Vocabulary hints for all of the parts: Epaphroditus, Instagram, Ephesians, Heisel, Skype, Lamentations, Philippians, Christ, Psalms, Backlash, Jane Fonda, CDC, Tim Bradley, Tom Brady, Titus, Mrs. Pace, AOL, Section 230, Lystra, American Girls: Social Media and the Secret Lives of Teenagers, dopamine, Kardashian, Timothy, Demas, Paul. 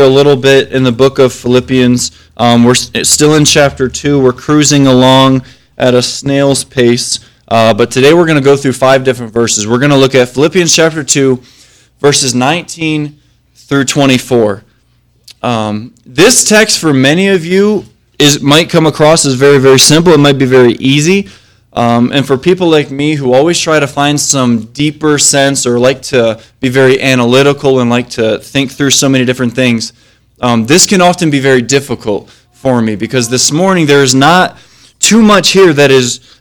a little bit in the book of Philippians. We're still in chapter 2. We're cruising along at a snail's pace. But today we're going to go through 5 different verses. We're going to look at Philippians chapter 2, verses 19 through 24. This text, for many of you, might come across as very, very simple. It might be very easy. And for people like me who always try to find some deeper sense or like to be very analytical and like to think through so many different things, this can often be very difficult for me, because this morning there is not too much here that is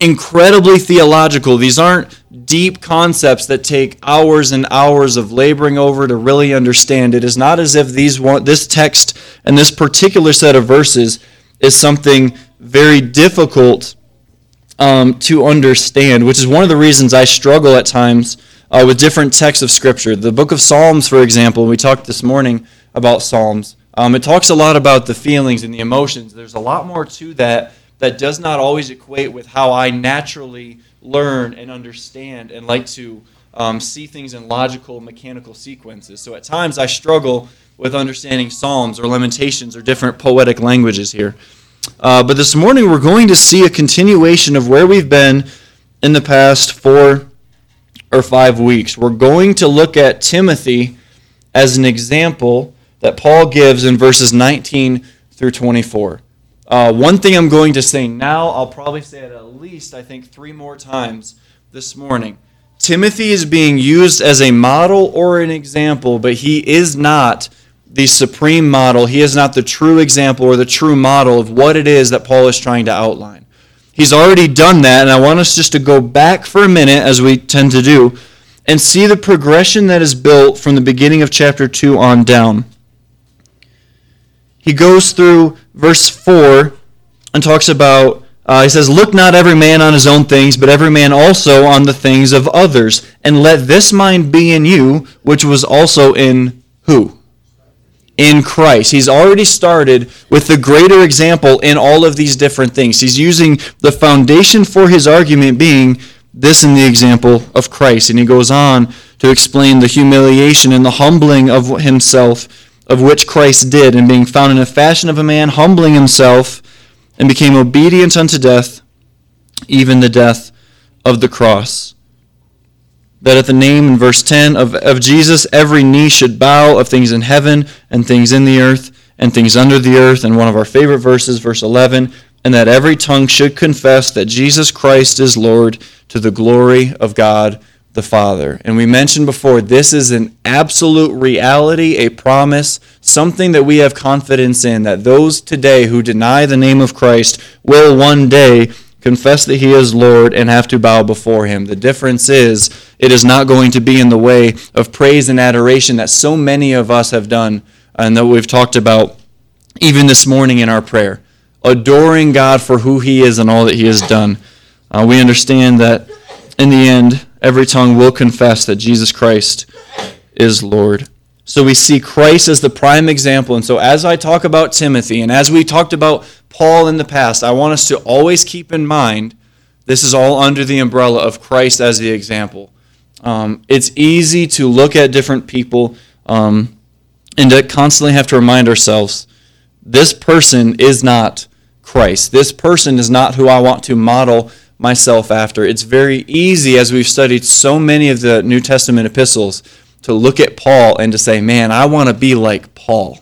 incredibly theological. These aren't deep concepts that take hours and hours of laboring over to really understand. It is not as if this text and this particular set of verses is something very difficult to understand, which is one of the reasons I struggle at times with different texts of Scripture. The book of Psalms, for example, we talked this morning about Psalms. It talks a lot about the feelings and the emotions. There's a lot more to that does not always equate with how I naturally learn and understand and like to see things in logical, mechanical sequences. So at times I struggle with understanding Psalms or Lamentations or different poetic languages here. But this morning we're going to see a continuation of where we've been in the past 4 or 5 weeks. We're going to look at Timothy as an example that Paul gives in verses 19 through 24. One thing I'm going to say now, I'll probably say it at least, I think, 3 more times this morning. Timothy is being used as a model or an example, but he is not the supreme model. He is not the true example or the true model of what it is that Paul is trying to outline. He's already done that, and I want us just to go back for a minute, as we tend to do, and see the progression that is built from the beginning of chapter 2 on down. He goes through verse 4 and talks about, he says, "Look not every man on his own things, but every man also on the things of others. And let this mind be in you, which was also in" who? In Christ. He's already started with the greater example in all of these different things. He's using the foundation for his argument being this and the example of Christ. And he goes on to explain the humiliation and the humbling of himself, of which Christ did, and being found in the fashion of a man, humbling himself, and became obedient unto death, even the death of the cross. That at the name, in verse 10, of Jesus, every knee should bow, of things in heaven, and things in the earth, and things under the earth, and one of our favorite verses, verse 11, and that every tongue should confess that Jesus Christ is Lord, to the glory of God the Father. And we mentioned before, this is an absolute reality, a promise, something that we have confidence in, that those today who deny the name of Christ will one day confess that he is Lord and have to bow before him. The difference is, it is not going to be in the way of praise and adoration that so many of us have done and that we've talked about even this morning in our prayer, adoring God for who he is and all that he has done. We understand that in the end, every tongue will confess that Jesus Christ is Lord. So we see Christ as the prime example. And so as I talk about Timothy, and as we talked about Paul in the past, I want us to always keep in mind this is all under the umbrella of Christ as the example. It's easy to look at different people and to constantly have to remind ourselves, this person is not Christ. This person is not who I want to model myself after. It's very easy, as we've studied so many of the New Testament epistles, to look at Paul and to say, man, I want to be like Paul.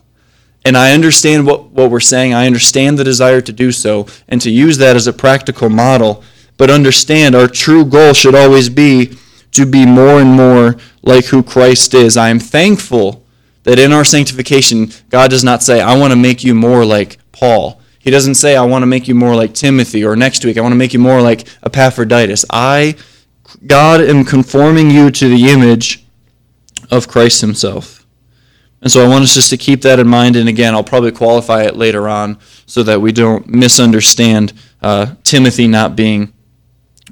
And I understand what we're saying. I understand the desire to do so and to use that as a practical model. But understand, our true goal should always be to be more and more like who Christ is. I am thankful that in our sanctification, God does not say, I want to make you more like Paul. He doesn't say, I want to make you more like Timothy, or next week, I want to make you more like Epaphroditus. God am conforming you to the image of Christ himself. And so I want us just to keep that in mind, and again, I'll probably qualify it later on so that we don't misunderstand Timothy not being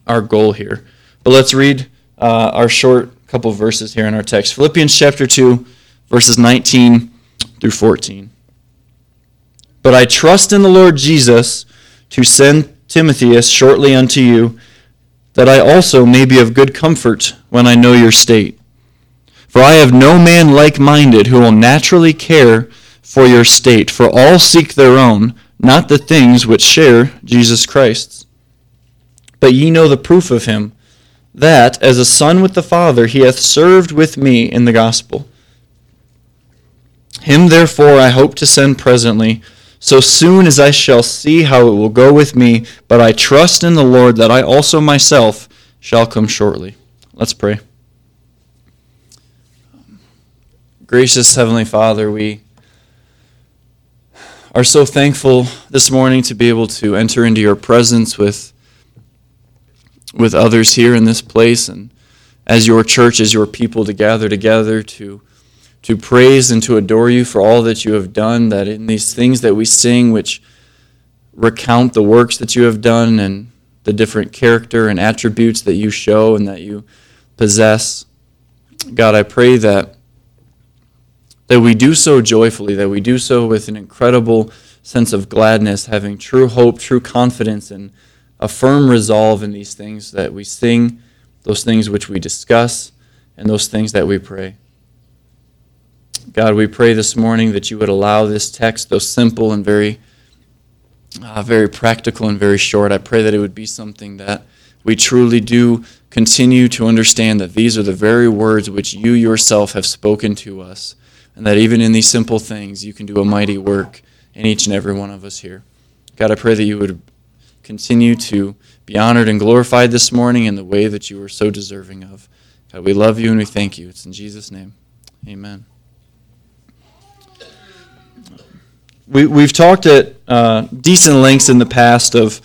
our goal here. But let's read our short couple verses here in our text. Philippians chapter 2, verses 19 through 14. But I trust in the Lord Jesus to send Timothy shortly unto you, that I also may be of good comfort when I know your state. For I have no man like-minded who will naturally care for your state, for all seek their own, not the things which share Jesus Christ's. But ye know the proof of him, that, as a son with the Father, he hath served with me in the gospel. Him therefore I hope to send presently, so soon as I shall see how it will go with me, but I trust in the Lord that I also myself shall come shortly. Let's pray. Gracious Heavenly Father, we are so thankful this morning to be able to enter into your presence with others here in this place, and as your church, as your people, to gather together to praise and to adore you for all that you have done, that in these things that we sing, which recount the works that you have done and the different character and attributes that you show and that you possess. God, I pray that we do so joyfully, that we do so with an incredible sense of gladness, having true hope, true confidence, and a firm resolve in these things that we sing, those things which we discuss, and those things that we pray. God, we pray this morning that you would allow this text, though simple and very practical and very short, I pray that it would be something that we truly do continue to understand, that these are the very words which you yourself have spoken to us, and that even in these simple things, you can do a mighty work in each and every one of us here. God, I pray that you would continue to be honored and glorified this morning in the way that you are so deserving of. God, we love you and we thank you. It's in Jesus' name. Amen. We've talked at decent lengths in the past of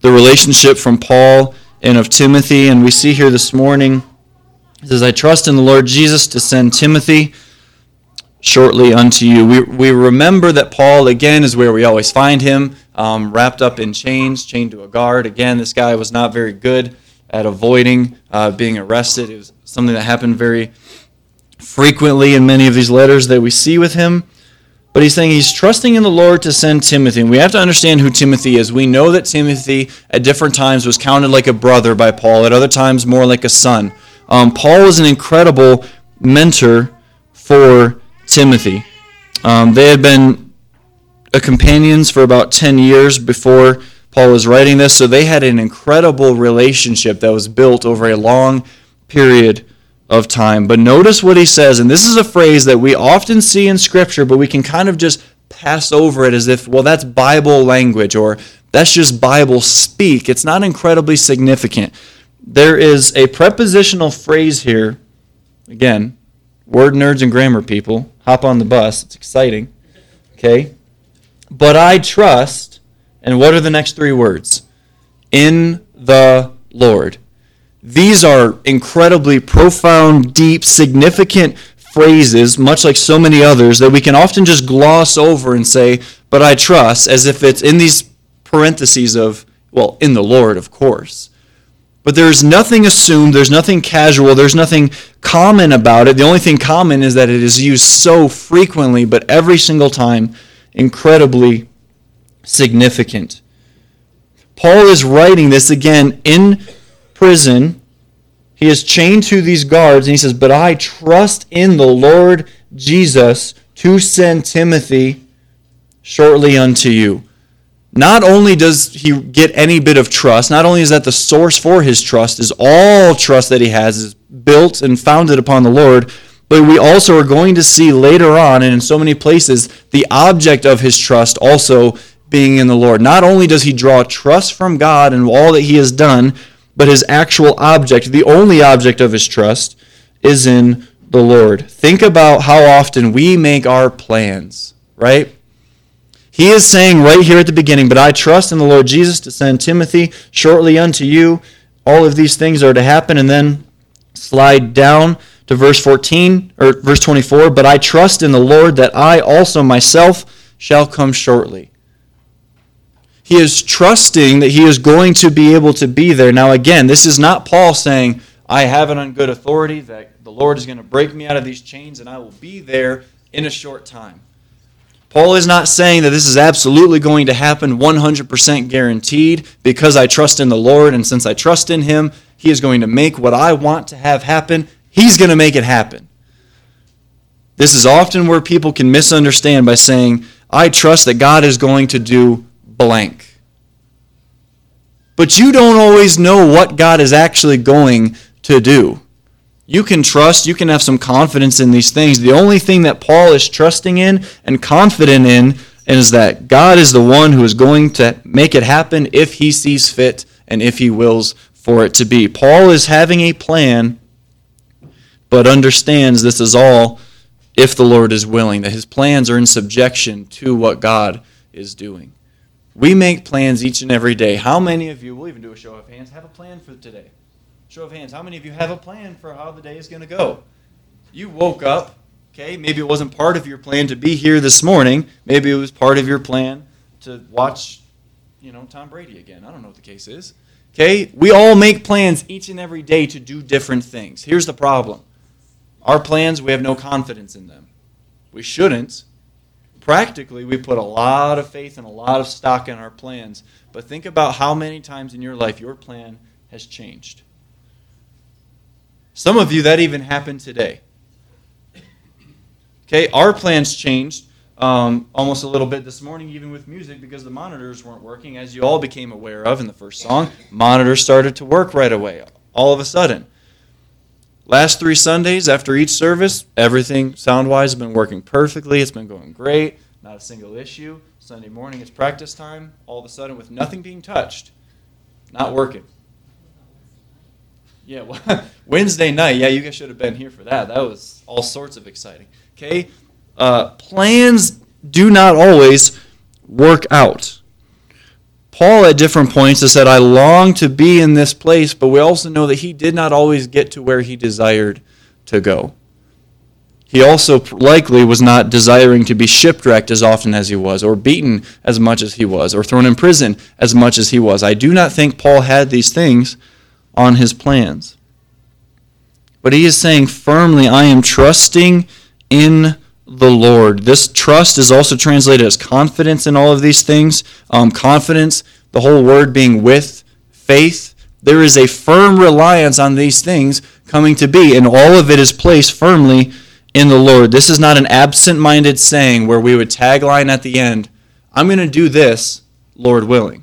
the relationship from Paul and of Timothy, and we see here this morning, it says, I trust in the Lord Jesus to send Timothy shortly unto you. We remember that Paul, again, is where we always find him, wrapped up in chains, chained to a guard. Again, this guy was not very good at avoiding being arrested. It was something that happened very frequently in many of these letters that we see with him. But he's saying he's trusting in the Lord to send Timothy. And we have to understand who Timothy is. We know that Timothy at different times was counted like a brother by Paul, at other times more like a son. Paul was an incredible mentor for Timothy. They had been companions for about 10 years before Paul was writing this, so they had an incredible relationship that was built over a long period of time. But notice what he says, and this is a phrase that we often see in Scripture, but we can kind of just pass over it as if, well, that's Bible language, or that's just Bible speak. It's not incredibly significant. There is a prepositional phrase here, again, word nerds and grammar people, hop on the bus. It's exciting. Okay? But I trust, and what are the next three words? In the Lord. These are incredibly profound, deep, significant phrases, much like so many others, that we can often just gloss over and say, but I trust, as if it's in these parentheses of, well, in the Lord, of course. But there's nothing assumed, there's nothing casual, there's nothing common about it. The only thing common is that it is used so frequently, but every single time, incredibly significant. Paul is writing this, again, in prison. He is chained to these guards, and he says, but I trust in the Lord Jesus to send Timothy shortly unto you. Not only does he get any bit of trust, not only is that the source for his trust, is all trust that he has is built and founded upon the Lord, but we also are going to see later on, and in so many places, the object of his trust also being in the Lord. Not only does he draw trust from God and all that he has done, but his actual object, the only object of his trust, is in the Lord. Think about how often we make our plans, right? He is saying right here at the beginning, but I trust in the Lord Jesus to send Timothy shortly unto you. All of these things are to happen. And then slide down to verse 24. But I trust in the Lord that I also myself shall come shortly. He is trusting that he is going to be able to be there. Now again, this is not Paul saying, I have it on good authority that the Lord is going to break me out of these chains and I will be there in a short time. Paul is not saying that this is absolutely going to happen 100% guaranteed because I trust in the Lord, and since I trust in him, he is going to make what I want to have happen. He's going to make it happen. This is often where people can misunderstand by saying, I trust that God is going to do blank. But you don't always know what God is actually going to do. You can trust, you can have some confidence in these things. The only thing that Paul is trusting in and confident in is that God is the one who is going to make it happen if he sees fit and if he wills for it to be. Paul is having a plan, but understands this is all if the Lord is willing, that his plans are in subjection to what God is doing. We make plans each and every day. How many of you, we'll even do a show of hands, have a plan for today? Show of hands, how many of you have a plan for how the day is going to go? You woke up, okay, maybe it wasn't part of your plan to be here this morning. Maybe it was part of your plan to watch, Tom Brady again. I don't know what the case is. Okay, we all make plans each and every day to do different things. Here's the problem. Our plans, we have no confidence in them. We shouldn't. Practically, we put a lot of faith and a lot of stock in our plans. But think about how many times in your life your plan has changed. Some of you, that even happened today. Okay, our plans changed almost a little bit this morning, even with music, because the monitors weren't working, as you all became aware of in the first song. Monitors started to work right away, all of a sudden. Last 3 Sundays, after each service, everything sound-wise has been working perfectly. It's been going great, not a single issue. Sunday morning, it's practice time. All of a sudden, with nothing being touched, not working. Yeah, well, Wednesday night, yeah, you guys should have been here for that. That was all sorts of exciting. Okay, plans do not always work out. Paul at different points has said, I long to be in this place, but we also know that he did not always get to where he desired to go. He also likely was not desiring to be shipwrecked as often as he was, or beaten as much as he was, or thrown in prison as much as he was. I do not think Paul had these things on his plans. But he is saying firmly, I am trusting in the Lord. This trust is also translated as confidence in all of these things. Confidence, the whole word being with, faith. There is a firm reliance on these things coming to be, and all of it is placed firmly in the Lord. This is not an absent-minded saying where we would tagline at the end, I'm going to do this, Lord willing.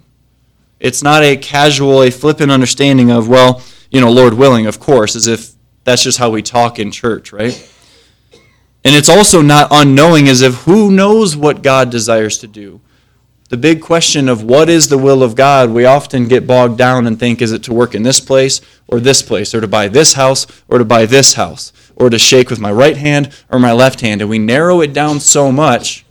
It's not a casual, a flippant understanding of, well, Lord willing, of course, as if that's just how we talk in church, right? And it's also not unknowing, as if who knows what God desires to do. The big question of what is the will of God, we often get bogged down and think, is it to work in this place, or to buy this house, or to buy this house, or to shake with my right hand or my left hand? And we narrow it down so much,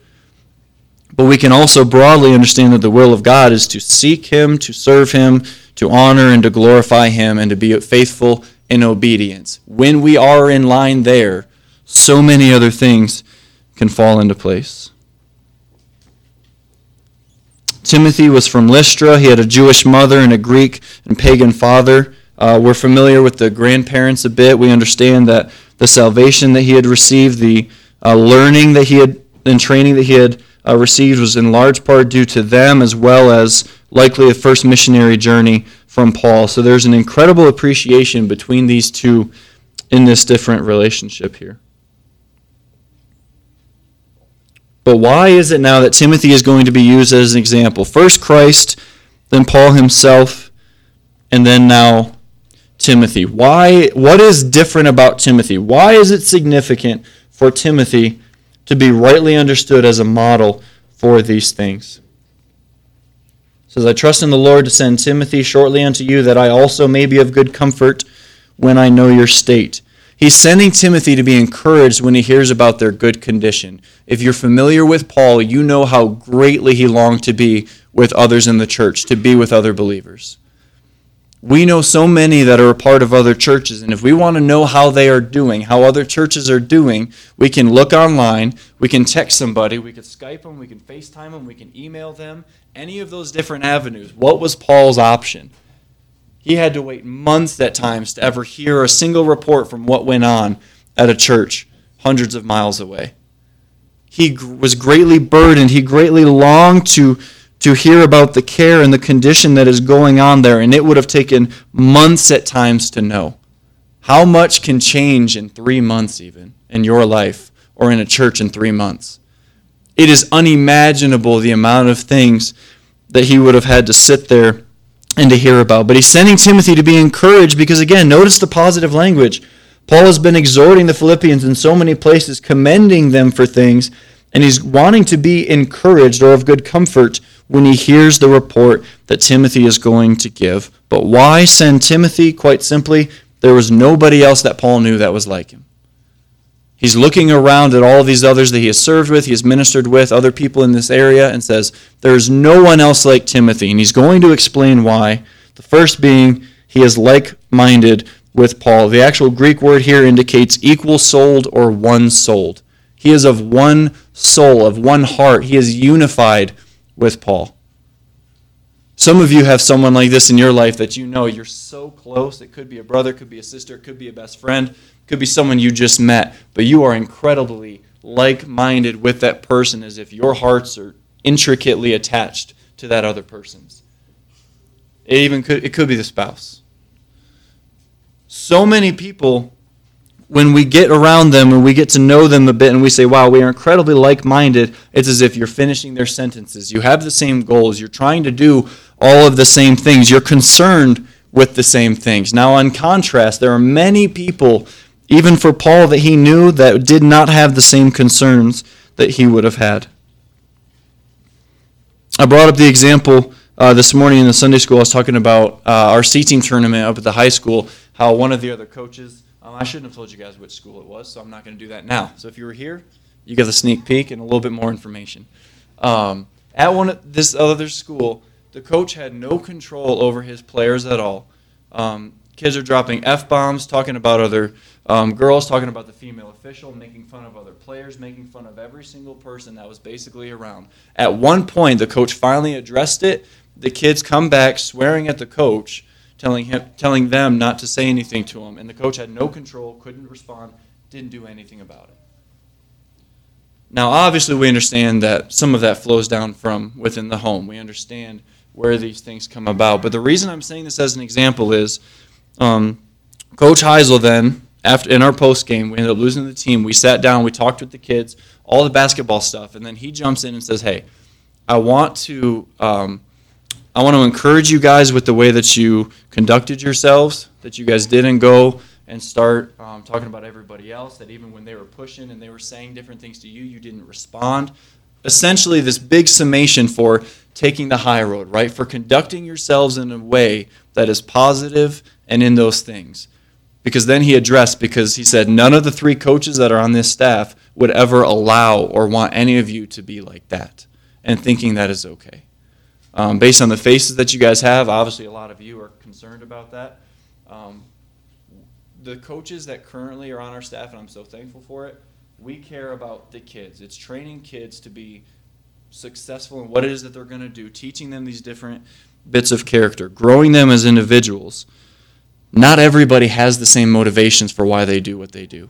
but we can also broadly understand that the will of God is to seek Him, to serve Him, to honor and to glorify Him, and to be faithful in obedience. When we are in line there, so many other things can fall into place. Timothy was from Lystra. He had a Jewish mother and a Greek and pagan father. We're familiar with the grandparents a bit. We understand that the salvation that he had received, the learning that he had and training that he had received was in large part due to them, as well as likely a first missionary journey from Paul. So there's an incredible appreciation between these two in this different relationship here. But why is it now that Timothy is going to be used as an example? First Christ, then Paul himself, and then now Timothy. Why? What is different about Timothy? Why is it significant for Timothy to be rightly understood as a model for these things? It says, I trust in the Lord to send Timothy shortly unto you, that I also may be of good comfort when I know your state. He's sending Timothy to be encouraged when he hears about their good condition. If you're familiar with Paul, you know how greatly he longed to be with others in the church, to be with other believers. We know so many that are a part of other churches, and if we want to know how they are doing, how other churches are doing, we can look online, we can text somebody, we can Skype them, we can FaceTime them, we can email them, any of those different avenues. What was Paul's option? He had to wait months at times to ever hear a single report from what went on at a church hundreds of miles away. He was greatly burdened. He greatly longed to hear about the care and the condition that is going on there, and it would have taken months at times to know. How much can change in 3 months even in your life or in a church in 3 months. It is unimaginable the amount of things that he would have had to sit there and to hear about. But he's sending Timothy to be encouraged because, again, notice the positive language. Paul has been exhorting the Philippians in so many places, commending them for things, and he's wanting to be encouraged or of good comfort when he hears the report that Timothy is going to give. But why send Timothy? Quite simply, there was nobody else that Paul knew that was like him. He's looking around at all these others that he has served with, he has ministered with, other people in this area, and says, there's no one else like Timothy. And he's going to explain why. The first being, he is like-minded with Paul. The actual Greek word here indicates equal-souled or one-souled. He is of one soul, of one heart. He is unified with Paul. Some of you have someone like this in your life that you know you're so close. It could be a brother, it could be a sister, it could be a best friend, could be someone you just met, but you are incredibly like-minded with that person as if your hearts are intricately attached to that other person's. It could be the spouse. So many people, when we get around them, when we get to know them a bit and we say, wow, we are incredibly like-minded, it's as if you're finishing their sentences. You have the same goals. You're trying to do all of the same things. You're concerned with the same things. Now, in contrast, there are many people, even for Paul, that he knew that did not have the same concerns that he would have had. I brought up the example this morning in the Sunday school. I was talking about our C team tournament up at the high school, how one of the other coaches, I shouldn't have told you guys which school it was, so I'm not going to do that now. So if you were here, you get a sneak peek and a little bit more information. At one of this other school, the coach had no control over his players at all. Kids are dropping F-bombs, talking about other girls, talking about the female official, making fun of other players, making fun of every single person that was basically around. At one point, the coach finally addressed it. The kids come back swearing at the coach, telling them not to say anything to him, and the coach had no control, couldn't respond, didn't do anything about it. Now, obviously, we understand that some of that flows down from within the home. We understand where these things come about. But the reason I'm saying this as an example is Coach Heisel then, after in our post game, we ended up losing the team. We sat down, we talked with the kids, all the basketball stuff, and then he jumps in and says, hey, I want to encourage you guys with the way that you conducted yourselves, that you guys didn't go and start talking about everybody else, that even when they were pushing and they were saying different things to you, you didn't respond. Essentially, this big summation for taking the high road, right? For conducting yourselves in a way that is positive and in those things. Because then he addressed, because he said, none of the three coaches that are on this staff would ever allow or want any of you to be like that and thinking that is okay. Based on the faces that you guys have, obviously a lot of you are concerned about that. The coaches that currently are on our staff, and I'm so thankful for it, we care about the kids. It's training kids to be successful in what it is that they're going to do, teaching them these different bits of character, growing them as individuals. Not everybody has the same motivations for why they do what they do.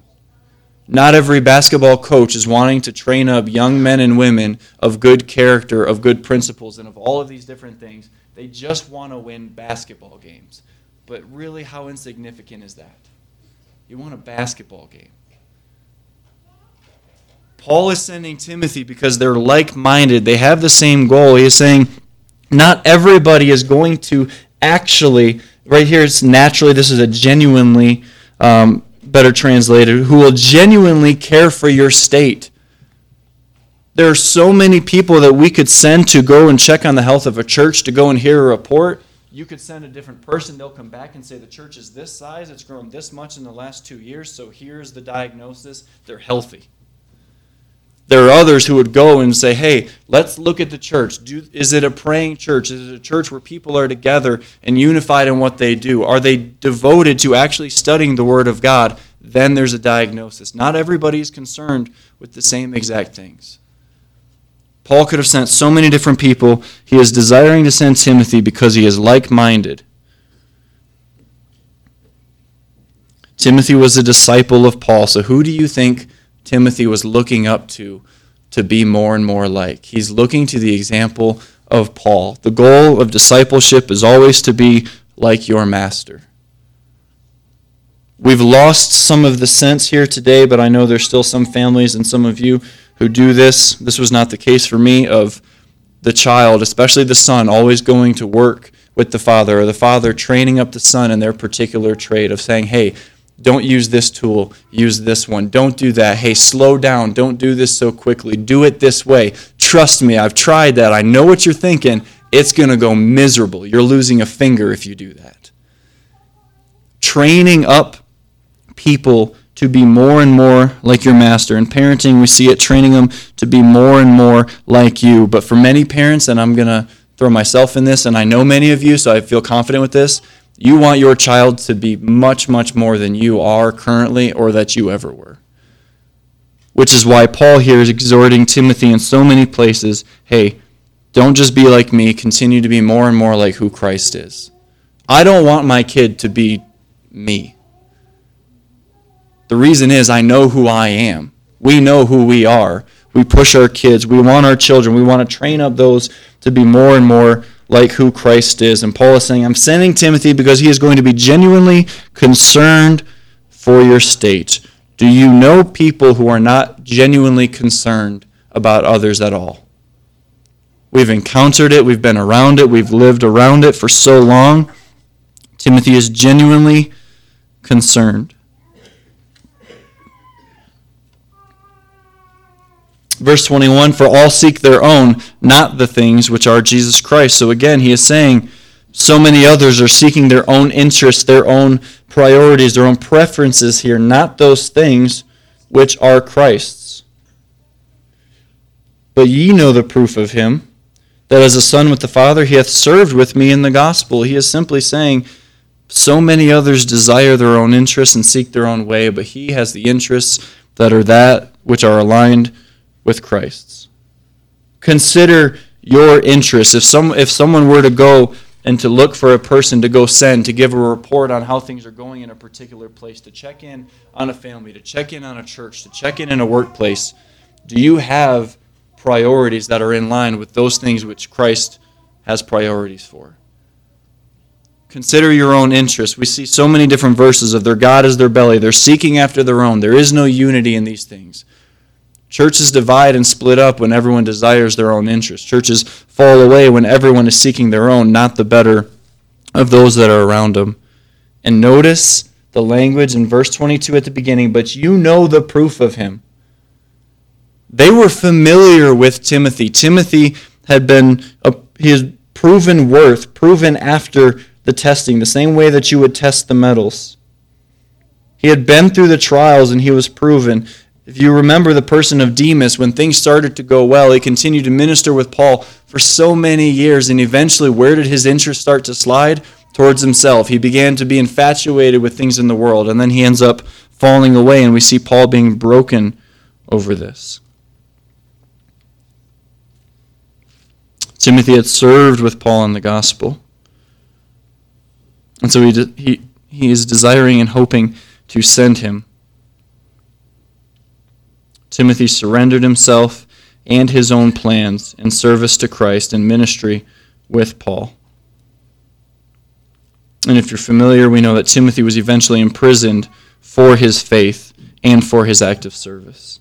Not every basketball coach is wanting to train up young men and women of good character, of good principles, and of all of these different things. They just want to win basketball games. But really, how insignificant is that? You want a basketball game. Paul is sending Timothy because they're like-minded. They have the same goal. He is saying not everybody is going to actually, right here it's naturally, this is a genuinely better translated, who will genuinely care for your state. There are so many people that we could send to go and check on the health of a church, to go and hear a report. You could send a different person. They'll come back and say the church is this size. It's grown this much in the last 2 years, so here's the diagnosis. They're healthy. There are others who would go and say, hey, let's look at the church. Is it a praying church? Is it a church where people are together and unified in what they do? Are they devoted to actually studying the Word of God? Then there's a diagnosis. Not everybody is concerned with the same exact things. Paul could have sent so many different people. He is desiring to send Timothy because he is like-minded. Timothy was a disciple of Paul, so who do you think Timothy was looking up to be more and more like? He's looking to the example of Paul. The goal of discipleship is always to be like your master. We've lost some of the sense here today, but I know there's still some families and some of you who do this. This was not the case for me, of the child, especially the son, always going to work with the father, or the father training up the son in their particular trade of saying, hey, don't use this tool, use this one. Don't do that. Hey, slow down. Don't do this so quickly. Do it this way. Trust me, I've tried that. I know what you're thinking. It's going to go miserable. You're losing a finger if you do that. Training up people to be more and more like your master. In parenting, we see it, training them to be more and more like you. But for many parents, and I'm going to throw myself in this, and I know many of you, so I feel confident with this, you want your child to be much, much more than you are currently or that you ever were. Which is why Paul here is exhorting Timothy in so many places, hey, don't just be like me, continue to be more and more like who Christ is. I don't want my kid to be me. The reason is I know who I am. We know who we are. We push our kids. We want our children. We want to train up those to be more and more like who Christ is. And Paul is saying, I'm sending Timothy because he is going to be genuinely concerned for your state. Do you know people who are not genuinely concerned about others at all? We've encountered it. We've been around it. We've lived around it for so long. Timothy is genuinely concerned. Verse 21, for all seek their own, not the things which are Jesus Christ. So again, he is saying so many others are seeking their own interests, their own priorities, their own preferences here, not those things which are Christ's. But ye know the proof of him, that as a son with the Father, he hath served with me in the gospel. He is simply saying so many others desire their own interests and seek their own way, but he has the interests which are aligned with Christ's. Consider your interests. If someone were to go and to look for a person to go send, to give a report on how things are going in a particular place, to check in on a family, to check in on a church, to check in a workplace, do you have priorities that are in line with those things which Christ has priorities for? Consider your own interests. We see so many different verses of their God is their belly. They're seeking after their own. There is no unity in these things. Churches divide and split up when everyone desires their own interests. Churches fall away when everyone is seeking their own, not the better of those that are around them. And notice the language in verse 22 at the beginning, but you know the proof of him. They were familiar with Timothy. Timothy had been his proven worth, proven after the testing, the same way that you would test the metals. He had been through the trials and he was proven. If you remember the person of Demas, when things started to go well, he continued to minister with Paul for so many years, and eventually where did his interest start to slide? Towards himself. He began to be infatuated with things in the world, and then he ends up falling away, and we see Paul being broken over this. Timothy had served with Paul in the gospel, and so he is desiring and hoping to send him. Timothy surrendered himself and his own plans in service to Christ and ministry with Paul. And if you're familiar, we know that Timothy was eventually imprisoned for his faith and for his active service.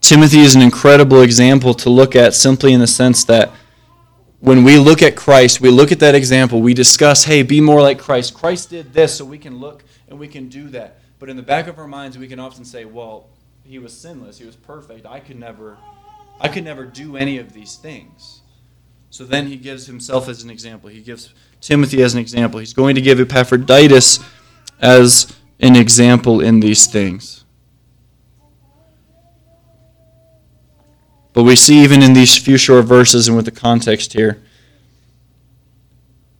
Timothy is an incredible example to look at, simply in the sense that when we look at Christ, we look at that example, we discuss, hey, be more like Christ. Christ did this, so we can look and we can do that. But in the back of our minds, we can often say, well, he was sinless, he was perfect, I could never do any of these things. So then he gives himself as an example. He gives Timothy as an example. He's going to give Epaphroditus as an example in these things. But we see even in these few short verses and with the context here,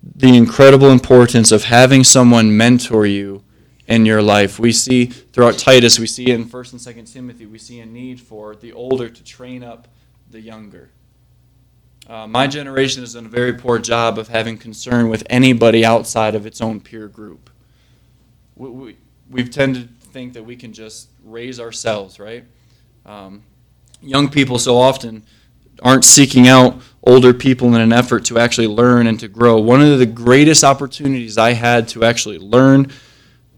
the incredible importance of having someone mentor you in your life. We see throughout Titus, we see in 1 and 2 Timothy, we see a need for the older to train up the younger. My generation has done a very poor job of having concern with anybody outside of its own peer group. We've tended to think that we can just raise ourselves, right? Young people so often aren't seeking out older people in an effort to actually learn and to grow. One of the greatest opportunities I had to actually learn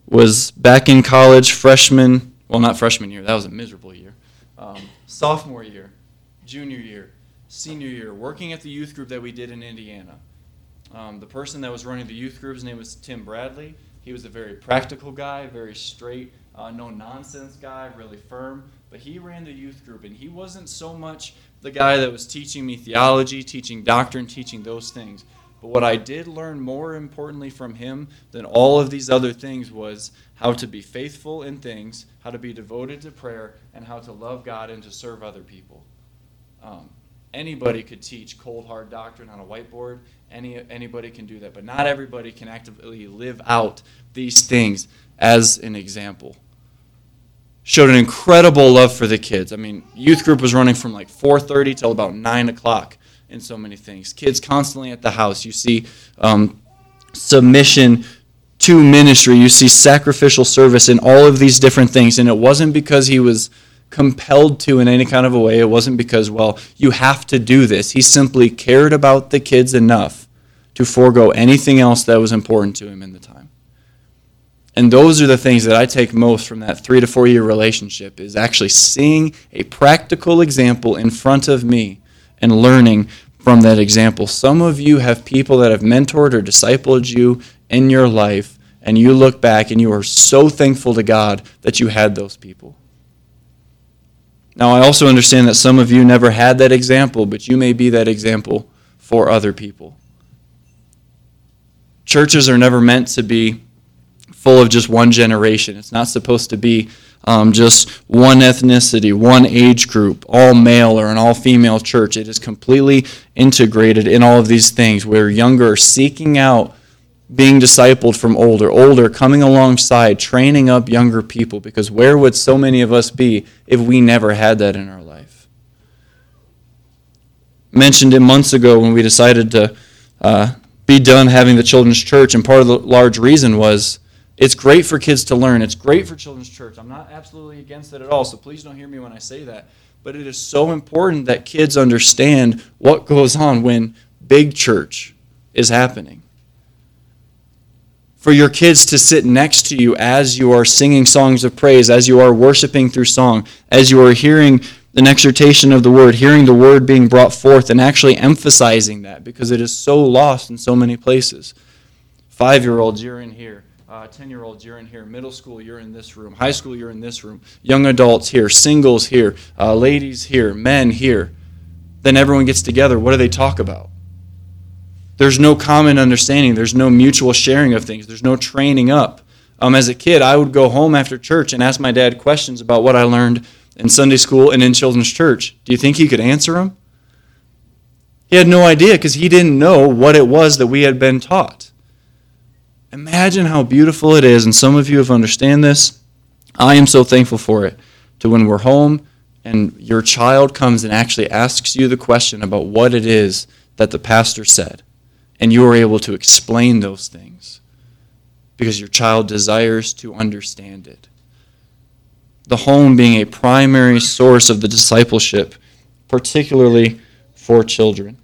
was back in college, not freshman year, that was a miserable year, sophomore year, junior year, senior year, working at the youth group that we did in Indiana. The person that was running the youth group's name was Tim Bradley. He was a very practical guy, very straight, no-nonsense guy, really firm. But he ran the youth group, and he wasn't so much the guy that was teaching me theology, teaching doctrine, teaching those things. But what I did learn more importantly from him than all of these other things was how to be faithful in things, how to be devoted to prayer, and how to love God and to serve other people. Anybody could teach cold, hard doctrine on a whiteboard. Anybody can do that, but not everybody can actively live out these things as an example. Showed an incredible love for the kids. I mean, youth group was running from like 4:30 till about 9 o'clock in so many things. Kids constantly at the house. You see submission to ministry. You see sacrificial service in all of these different things. And it wasn't because he was compelled to in any kind of a way. It wasn't because, well, you have to do this. He simply cared about the kids enough to forego anything else that was important to him in the time. And those are the things that I take most from that 3 to 4 year relationship, is actually seeing a practical example in front of me and learning from that example. Some of you have people that have mentored or discipled you in your life, and you look back and you are so thankful to God that you had those people. Now, I also understand that some of you never had that example, but you may be that example for other people. Churches are never meant to be full of just one generation. It's not supposed to be just one ethnicity, one age group, all male or an all female church. It is completely integrated in all of these things, where younger are seeking out being discipled from older coming alongside, training up younger people, because where would so many of us be if we never had that in our life? Mentioned it months ago when we decided to be done having the children's church, and part of the large reason was it's great for kids to learn. It's great for children's church. I'm not absolutely against it at all, so please don't hear me when I say that. But it is so important that kids understand what goes on when big church is happening. For your kids to sit next to you as you are singing songs of praise, as you are worshiping through song, as you are hearing an exhortation of the word, hearing the word being brought forth, and actually emphasizing that, because it is so lost in so many places. 5-year-olds, you're in here. 10-year-olds, you're in here. Middle school, you're in this room. High school, you're in this room. Young adults here. Singles here. Ladies here. Men here. Then everyone gets together. What do they talk about? There's no common understanding. There's no mutual sharing of things. There's no training up. As a kid, I would go home after church and ask my dad questions about what I learned in Sunday school and in children's church. Do you think he could answer them? He had no idea, because he didn't know what it was that we had been taught. Imagine how beautiful it is, and some of you have understand this. I am so thankful for it, to when we're home and your child comes and actually asks you the question about what it is that the pastor said. And you are able to explain those things because your child desires to understand it. The home being a primary source of the discipleship, particularly for children.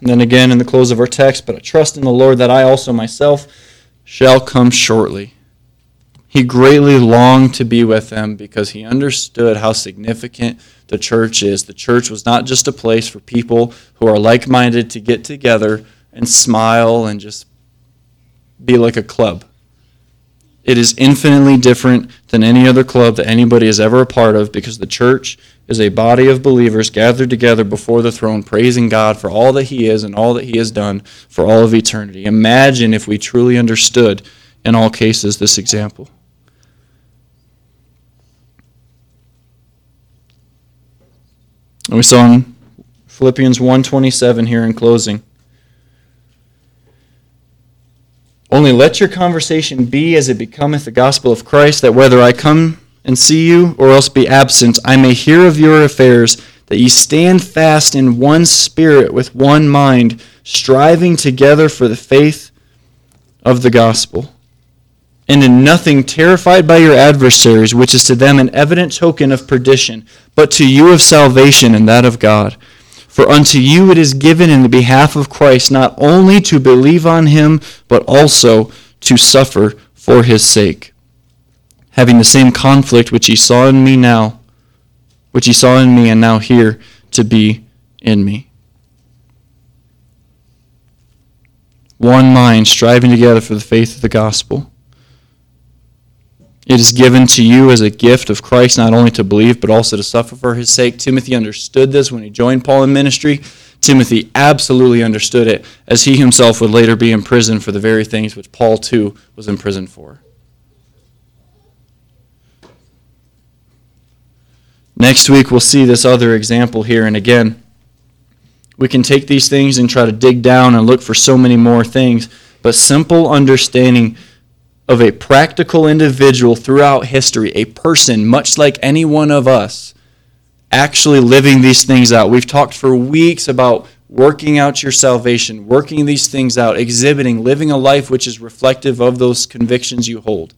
And then again in the close of our text, but I trust in the Lord that I also myself shall come shortly. He greatly longed to be with them because he understood how significant the church is. The church was not just a place for people who are like-minded to get together and smile and just be like a club. It is infinitely different than any other club that anybody is ever a part of, because the church is a body of believers gathered together before the throne, praising God for all that he is and all that he has done for all of eternity. Imagine if we truly understood, in all cases, this example. And we saw in Philippians 1:27 here in closing. Only let your conversation be as it becometh the gospel of Christ, that whether I come and see you or else be absent, I may hear of your affairs, that ye stand fast in one spirit with one mind, striving together for the faith of the gospel, and in nothing terrified by your adversaries, which is to them an evident token of perdition, but to you of salvation and that of God. For unto you it is given in the behalf of Christ not only to believe on him, but also to suffer for his sake, having the same conflict which ye saw in me now, which ye saw in me and now here to be in me. One mind striving together for the faith of the gospel. It is given to you as a gift of Christ, not only to believe, but also to suffer for his sake. Timothy understood this when he joined Paul in ministry. Timothy absolutely understood it, as he himself would later be in prison for the very things which Paul, too, was in prison for. Next week, we'll see this other example here. And again, we can take these things and try to dig down and look for so many more things, but simple understanding of a practical individual throughout history, a person much like any one of us, actually living these things out. We've talked for weeks about working out your salvation, working these things out, exhibiting, living a life which is reflective of those convictions you hold.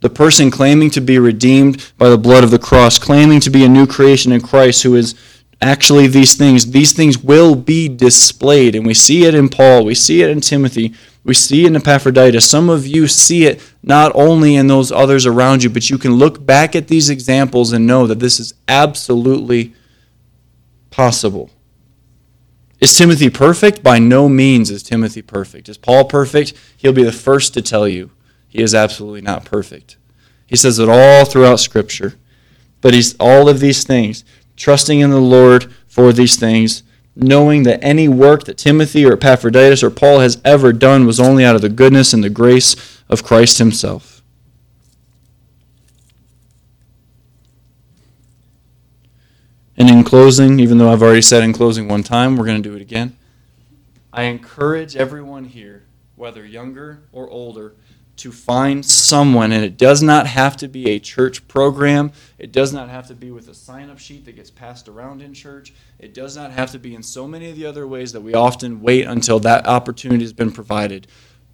The person claiming to be redeemed by the blood of the cross, claiming to be a new creation in Christ, who is actually these things will be displayed. And we see it in Paul, we see it in Timothy, we see it in Epaphroditus. Some of you see it not only in those others around you, but you can look back at these examples and know that this is absolutely possible. Is Timothy perfect? By no means is Timothy perfect. Is Paul perfect? He'll be the first to tell you he is absolutely not perfect. He says it all throughout Scripture. But he's all of these things, trusting in the Lord for these things, knowing that any work that Timothy or Epaphroditus or Paul has ever done was only out of the goodness and the grace of Christ himself. And in closing, even though I've already said in closing one time, we're going to do it again. I encourage everyone here, whether younger or older, to find someone, and it does not have to be a church program. It does not have to be with a sign-up sheet that gets passed around in church. It does not have to be in so many of the other ways that we often wait until that opportunity has been provided,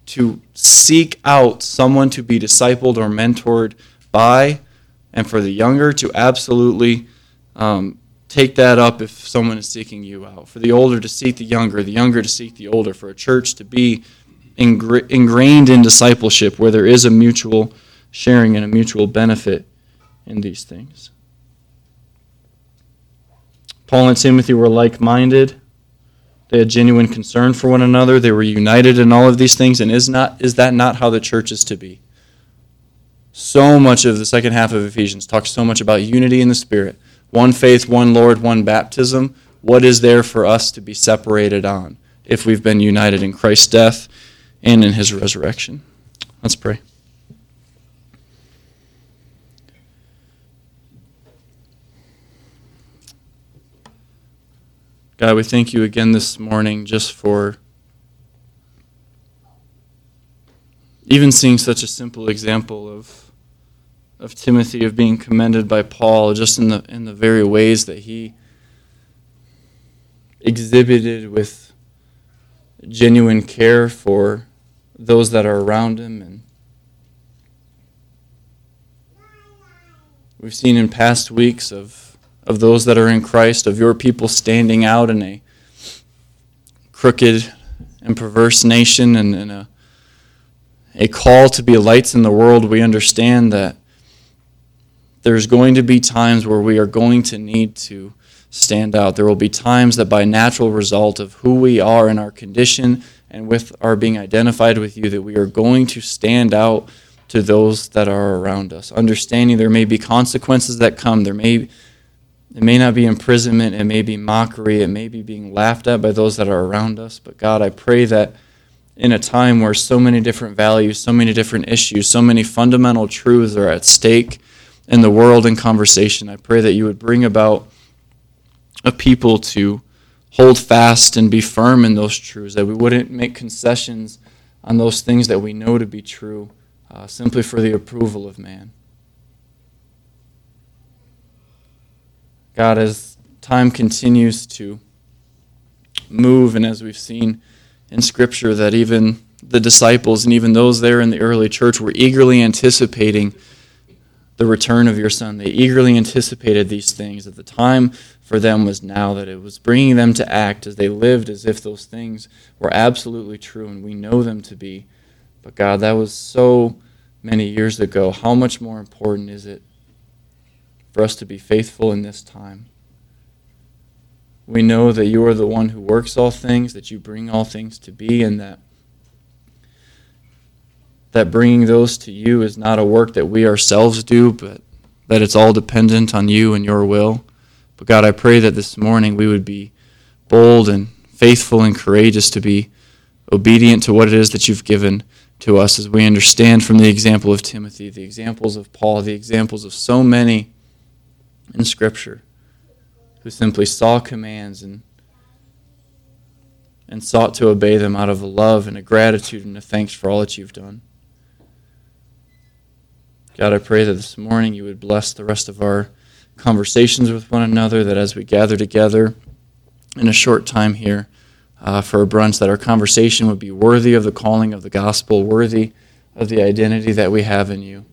to seek out someone to be discipled or mentored by, and for the younger to absolutely take that up if someone is seeking you out, for the older to seek the younger to seek the older, for a church to be ingrained in discipleship where there is a mutual sharing and a mutual benefit in these things. Paul and Timothy were like-minded. They had genuine concern for one another. They were united in all of these things, and is that not how the church is to be? So much of the second half of Ephesians talks so much about unity in the Spirit. One faith, one Lord, one baptism. What is there for us to be separated on if we've been united in Christ's death and in his resurrection? Let's pray. God, we thank you again this morning just for even seeing such a simple example of Timothy, of being commended by Paul, just in the very ways that he exhibited with genuine care for those that are around him. And we've seen in past weeks of those that are in Christ, of your people standing out in a crooked and perverse nation, and in a call to be lights in the world. We understand that there's going to be times where we are going to need to stand out. There will be times that by natural result of who we are and our condition and with our being identified with you, that we are going to stand out to those that are around us. Understanding there may be consequences that come. It may not be imprisonment. It may be mockery. It may be being laughed at by those that are around us. But God, I pray that in a time where so many different values, so many different issues, so many fundamental truths are at stake in the world and conversation, I pray that you would bring about a people to hold fast and be firm in those truths, that we wouldn't make concessions on those things that we know to be true simply for the approval of man. God, as time continues to move, and as we've seen in Scripture, that even the disciples and even those there in the early church were eagerly anticipating the return of your Son. They eagerly anticipated these things. At the time for them was now, that it was bringing them to act as they lived as if those things were absolutely true, and we know them to be. But God, that was so many years ago. How much more important is it for us to be faithful in this time? We know that you are the one who works all things, that you bring all things to be, and that bringing those to you is not a work that we ourselves do, but that it's all dependent on you and your will. But God, I pray that this morning we would be bold and faithful and courageous to be obedient to what it is that you've given to us, as we understand from the example of Timothy, the examples of Paul, the examples of so many in Scripture who simply saw commands and sought to obey them out of a love and a gratitude and a thanks for all that you've done. God, I pray that this morning you would bless the rest of our conversations with one another, that as we gather together in a short time here for a brunch, that our conversation would be worthy of the calling of the gospel, worthy of the identity that we have in you.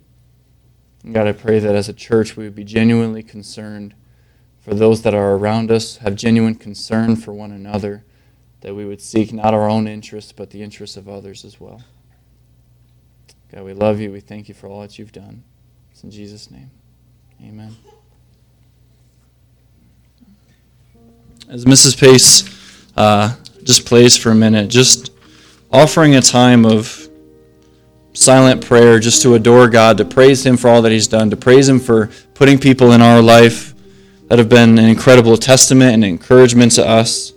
And God, I pray that as a church we would be genuinely concerned for those that are around us, have genuine concern for one another, that we would seek not our own interests but the interests of others as well. God, we love you. We thank you for all that you've done. It's in Jesus' name. Amen. As Mrs. Pace just plays for a minute, just offering a time of silent prayer just to adore God, to praise him for all that he's done, to praise him for putting people in our life that have been an incredible testament and encouragement to us.